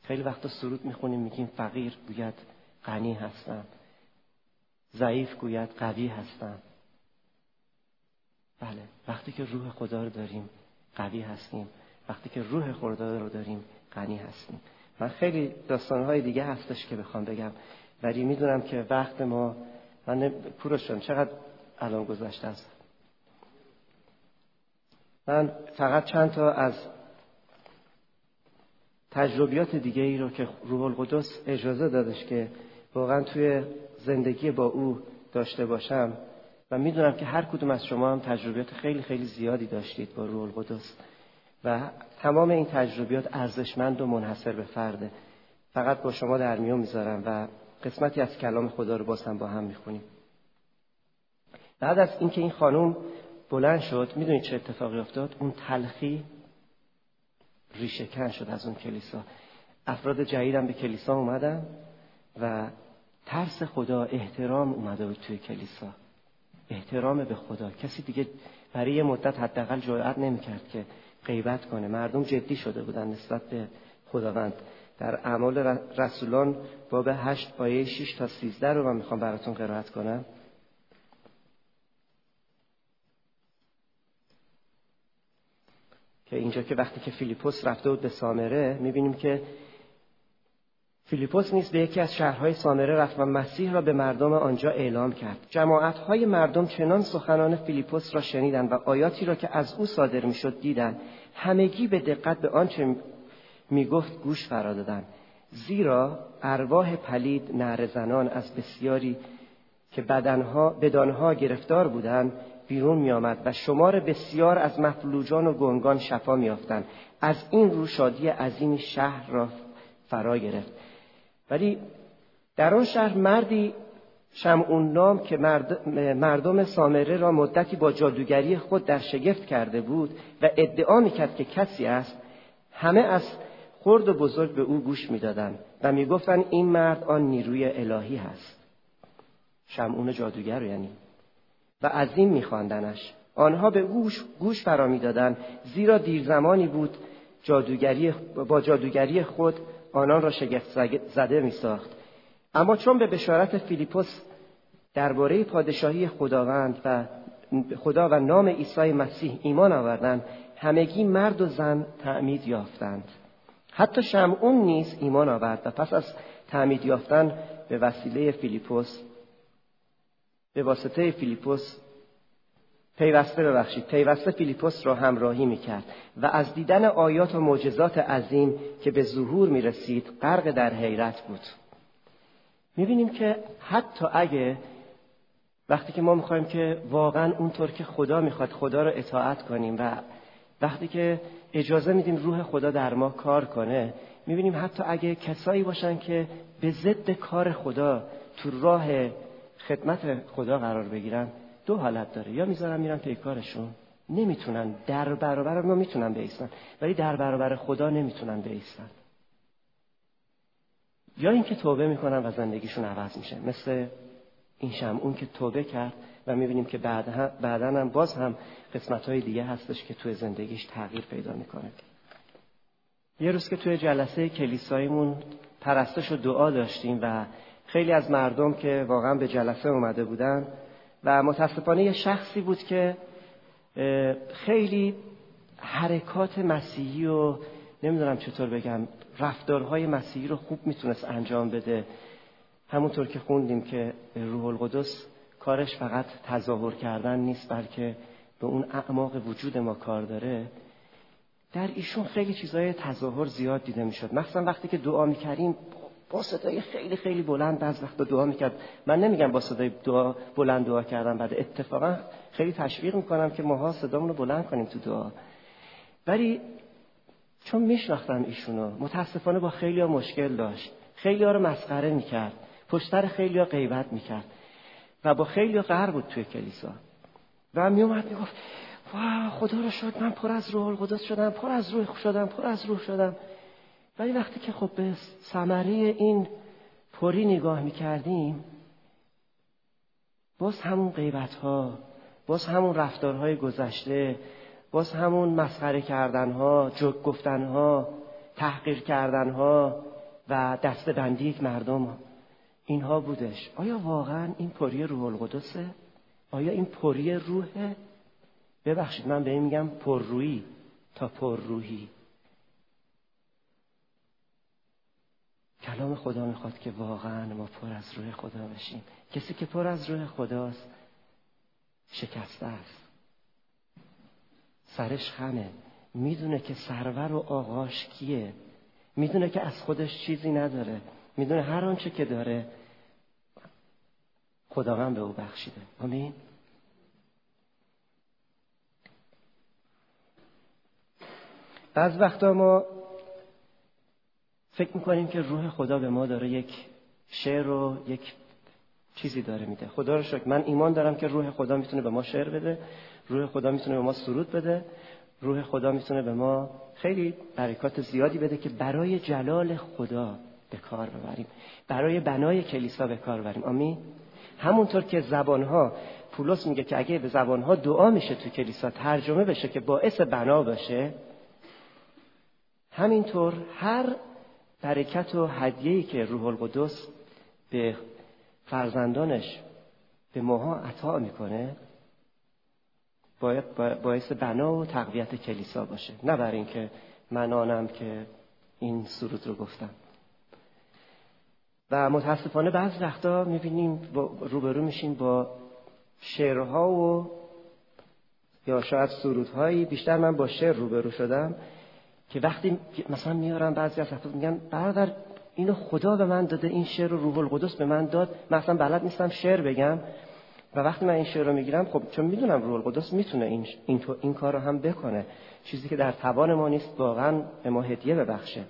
خیلی وقتا سرود میخونیم میگیم فقیر گوید غنی هستم، ضعیف گوید قوی هستم. بله، وقتی که روح خدا رو داریم قوی هستیم، وقتی که روح خدا رو داریم غنی هستیم. من خیلی داستانهای دیگه هستش که بخوام بگم، ولی میدونم که وقت ما، من پورشون چقدر الان گذشته است. من فقط چند تا از تجربیات دیگه ای رو که روح القدس اجازه دادش که واقعا توی زندگی با او داشته باشم و میدونم که هر کدوم از شما هم تجربیات خیلی خیلی زیادی داشتید با روح القدس و تمام این تجربیات ارزشمند و منحصر به فرده. فقط با شما در میون میذارم و قسمتی از کلام خدا رو بازم با هم میخونیم. بعد از اینکه این خانم بلند شد، میدونید چه اتفاقی افتاد؟ اون تلخی ریشه کن شد از اون کلیسا. افراد جدید هم به کلیسا اومدن و ترس خدا، احترام اومده بود توی کلیسا، احترام به خدا. کسی دیگه برای یه مدت حداقل جرئت نمی‌کرد که غیبت کنه. مردم جدی شده بودن نسبت به خداوند. در اعمال رسولان باب 8 آیه 6 تا 13 رو من میخوام براتون قرائت کنم. که اینجا که وقتی که فیلیپوس رفته بود به سامره، میبینیم که فیلیپوس نیز به یکی از شهرهای سامره رفت و مسیح را به مردم آنجا اعلام کرد. جماعت‌های مردم چنان سخنان فیلیپوس را شنیدند و آیاتی را که از او صادر می‌شد دیدند، همگی به دقت به آنچه می‌گفت گوش فرا دادند، زیرا ارواح پلید نعره‌زنان از بسیاری که بدنها گرفتار بودند بیرون می‌آمد و شمار بسیار از مفلوجان و گنگان شفا می‌یافتند. از این رو شادی عظیم شهر را فرا گرفت. ولی در آن شهر مردی شمعون نام که مردم سامره را مدتی با جادوگری خود در شگفت کرده بود و ادعا می‌کرد که کسی است، همه از خرد و بزرگ به او گوش می‌دادند و می‌گفتند این مرد آن نیروی الهی هست. شمعون جادوگر یعنی، و عظیم می‌خواندنش. آنها به گوش فرا می‌دادند، زیرا دیر زمانی بود با جادوگری خود آنان را شگفت زده می‌ساخت. اما چون به بشارت فیلیپوس درباره پادشاهی خداوند و خدا و نام عیسی مسیح ایمان آوردند، همگی مرد و زن تعمید یافتند. حتی شمعون نیز ایمان آورد و پس از تعمید یافتن به واسطه فیلیپوس پیوسته فیلیپوس را همراهی میکرد و از دیدن آیات و معجزات عظیم که به ظهور میرسید غرق در حیرت بود. میبینیم که حتی اگه وقتی که ما میخوایم که واقعا اونطور که خدا میخواد خدا را اطاعت کنیم و وقتی که اجازه میدیم روح خدا در ما کار کنه، میبینیم حتی اگه کسایی باشن که به ضد کار خدا تو راه خدمت خدا قرار بگیرن، دو حالت داره: یا میذارن میرن پی کارشون، نمیتونن در برابر ما میتونن بایستن ولی در برابر خدا نمیتونن بایستن، یا اینکه توبه میکنن و زندگیشون عوض میشه، مثل این شمعون که توبه کرد و میبینیم که بعدن هم باز هم قسمت‌های دیگه هستش که توی زندگیش تغییر پیدا میکنه. یه روز که توی جلسه کلیسایمون پرستش و دعا داشتیم و خیلی از مردم که واقعا به جلسه اومده بودن و متاسفانه یه شخصی بود که خیلی حرکات مسیحی و نمیدونم چطور بگم رفتارهای مسیحی رو خوب میتونست انجام بده. همونطور که خوندیم که روح القدس کارش فقط تظاهر کردن نیست، بلکه به اون اعماق وجود ما کار داره. در ایشون خیلی چیزای تظاهر زیاد دیده میشد، مثلا وقتی که دعا میکردیم با صدای خیلی خیلی بلند بعض وقتا دعا میکرد. من نمیگم با صدای بلند دعا کردم، بعد اتفاقا خیلی تشویق میکنم که ماها صدامونو بلند کنیم تو دعا، ولی چون میشناختم ایشونو متاسفانه با خیلی‌ها مشکل داشت، خیلی‌ها رو مسخره میکرد، پشت سر خیلی‌ها غیبت میکرد و با خیلی‌ها قهر بود توی کلیسا. و میومد میگفت وا خدا رو شکر من پر از روح القدس شدم، پر از روح شدم. ولی وقتی که خب به ثمره این پری نگاه میکردیم، باز همون غیبت‌ها، باز همون رفتارهای گذشته، باز همون مسخره کردنها، جوک گفتنها، تحقیر کردنها و دستبندی مردم، اینها بودش. آیا واقعا این پری روح القدسه؟ آیا این پری روحه؟ ببخشید من به این میگم پررویی تا پرروحی. کلام خدا میخواد که واقعا ما پر از روح خدا بشیم. کسی که پر از روح خداست شکسته است، سرش خمه، میدونه که سرور و آغاش کیه، میدونه که از خودش چیزی نداره، میدونه هر آنچه که داره خداوند به او بخشیده. آمین. بعض وقتا ما فکر میکنیم که روح خدا به ما داره یک شعر رو یک چیزی داره میده. خدا رو شکر من ایمان دارم که روح خدا میتونه به ما شعر بده، روح خدا میتونه به ما سرود بده، روح خدا میتونه به ما خیلی برکات زیادی بده که برای جلال خدا به کار ببریم، برای بنای کلیسا به کار ببریم. آمین. همونطور که زبانها، پولس میگه که اگه به زبانها دعا میشه تو کلیسا ترجمه بشه که باعث بنا بشه، همینطور هر برکت و هدیه‌ای که روح القدس به فرزندانش به ماها عطا میکنه باید باعث بنا و تقویت کلیسا باشه، نه برای اینکه من آنم که این سرود رو گفتم. و متاسفانه بعض وقتا میبینیم روبرو میشیم با شعرها و یا شاید سرودهایی، بیشتر من با شعر روبرو شدم که وقتی مثلا میارم بعضی از وقتا میگن برادر اینو خدا به من داده، این شعر رو روح القدس به من داد، من اصلا بلد نیستم شعر بگم و وقتی من این شعر رو میگیرم، خب چون میدونم روح القدس میتونه این کار رو هم بکنه، چیزی که در توان ما نیست واقعا به ما هدیه ببخشه.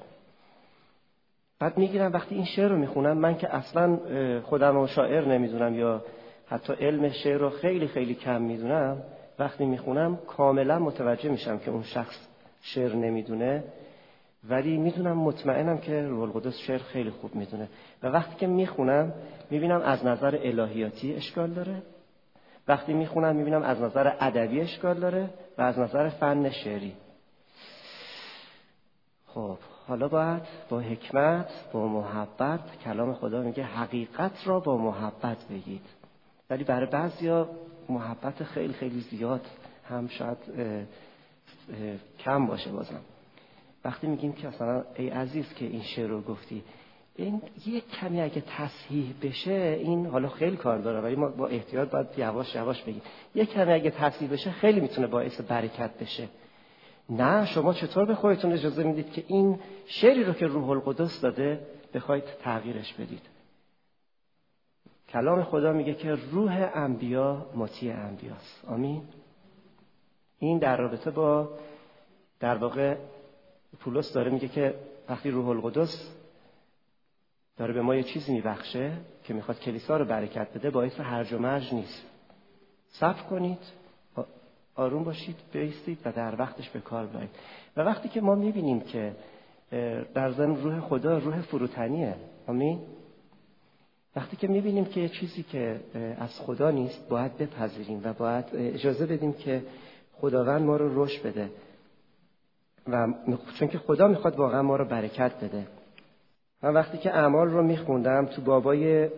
بعد میگیرم وقتی این شعر رو میخونم، من که اصلا خودم رو شاعر نمیدونم یا حتی علم شعر رو خیلی خیلی کم میدونم، وقتی میخونم کاملا متوجه میشم که اون شخص شعر نمیدونه، ولی میدونم مطمئنم که روح القدس شعر خیلی خوب میدونه و وقتی که میخونم میبینم از نظر الهیاتی اشکال داره، وقتی میخونم میبینم از نظر ادبی اشکال داره و از نظر فن شعری. خب حالا باید با حکمت، با محبت، کلام خدا میگه حقیقت را با محبت بگید، ولی برای بعضیا محبت خیلی خیلی زیاد هم شاید کم باشه. بازم وقتی میگیم که مثلا ای عزیز که این شعر رو گفتی، این یک کمی اگه تصحیح بشه، این حالا خیلی کار داره ولی ما با احتیاط باید یواش یواش بگیم، یک کمی اگه تصحیح بشه خیلی میتونه باعث برکت بشه. نه، شما چطور به خودتون اجازه میدید که این شعری رو که روح القدس داده بخواید تغییرش بدید؟ کلام خدا میگه که روح انبیا مطیع انبیاست. آمین. این در رابطه با در واقع پولس داره میگه که وقتی روح القدس داره به ما یه چیزی میبخشه که میخواد کلیسا رو برکت بده، باعث هرج و مرج نیست. صبر کنید، آروم باشید، بایستید و در وقتش به کار برید. و وقتی که ما میبینیم که در ضمن روح خدا روح فروتنیه، آمین، وقتی که میبینیم که چیزی که از خدا نیست باید بپذیریم و باید اجازه بدیم که خداوند ما رو رشد بده و چون که خدا میخواد واقعا ما رو برکت بده. من وقتی که اعمال رو میخوندم تو بابای 20-21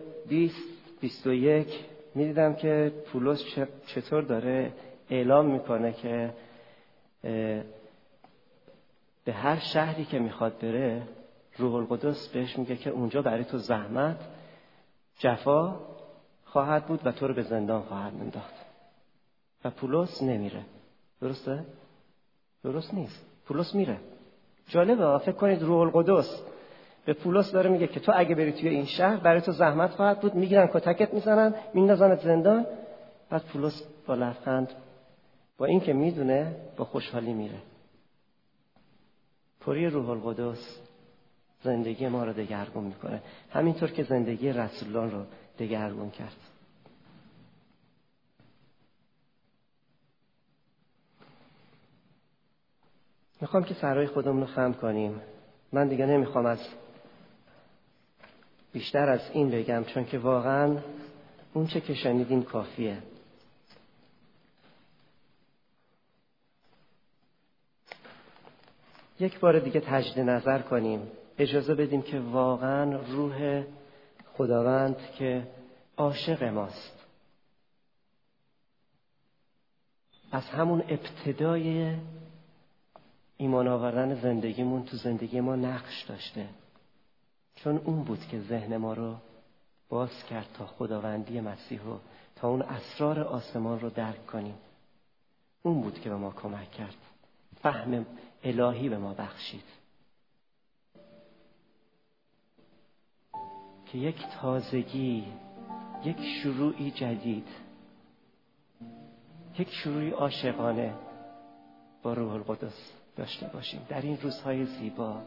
میدیدم که پولس چطور داره اعلام میکنه که به هر شهری که میخواد بره روح القدس بهش میگه که اونجا برای تو زحمت جفا خواهد بود و تو رو به زندان خواهد انداخت و پولس نمیره. درسته؟ درست نیست. پولس میره. جالبه، فکر کنید روح القدس به پولس داره میگه که تو اگه بری توی این شهر برای تو زحمت خواهد بود، میگیرن کتکت میزنن میندازنت زندان، بعد پولس با لبخند، با این که میدونه، با خوشحالی میره. پری روح القدس زندگی ما رو دگرگون میکنه، همینطور که زندگی رسولان رو دگرگون کرد. میخوام که سرای خودمون رو خم کنیم. من دیگه نمیخوام از بیشتر از این بگم، چون که واقعا اون چه که شنیدیم کافیه. یک بار دیگه تجدید نظر کنیم، اجازه بدیم که واقعا روح خداوند که عاشق ماست از همون ابتدای ایمان آوردن زندگیمون تو زندگی ما نقش داشته، چون اون بود که ذهن ما رو باز کرد تا خداوندی مسیح رو، تا اون اسرار آسمان رو درک کنیم. اون بود که به ما کمک کرد، فهم الهی به ما بخشید. که یک تازگی، یک شروعی جدید، یک شروعی عاشقانه با روح القدس داشته باشیم در این روزهای زیبا.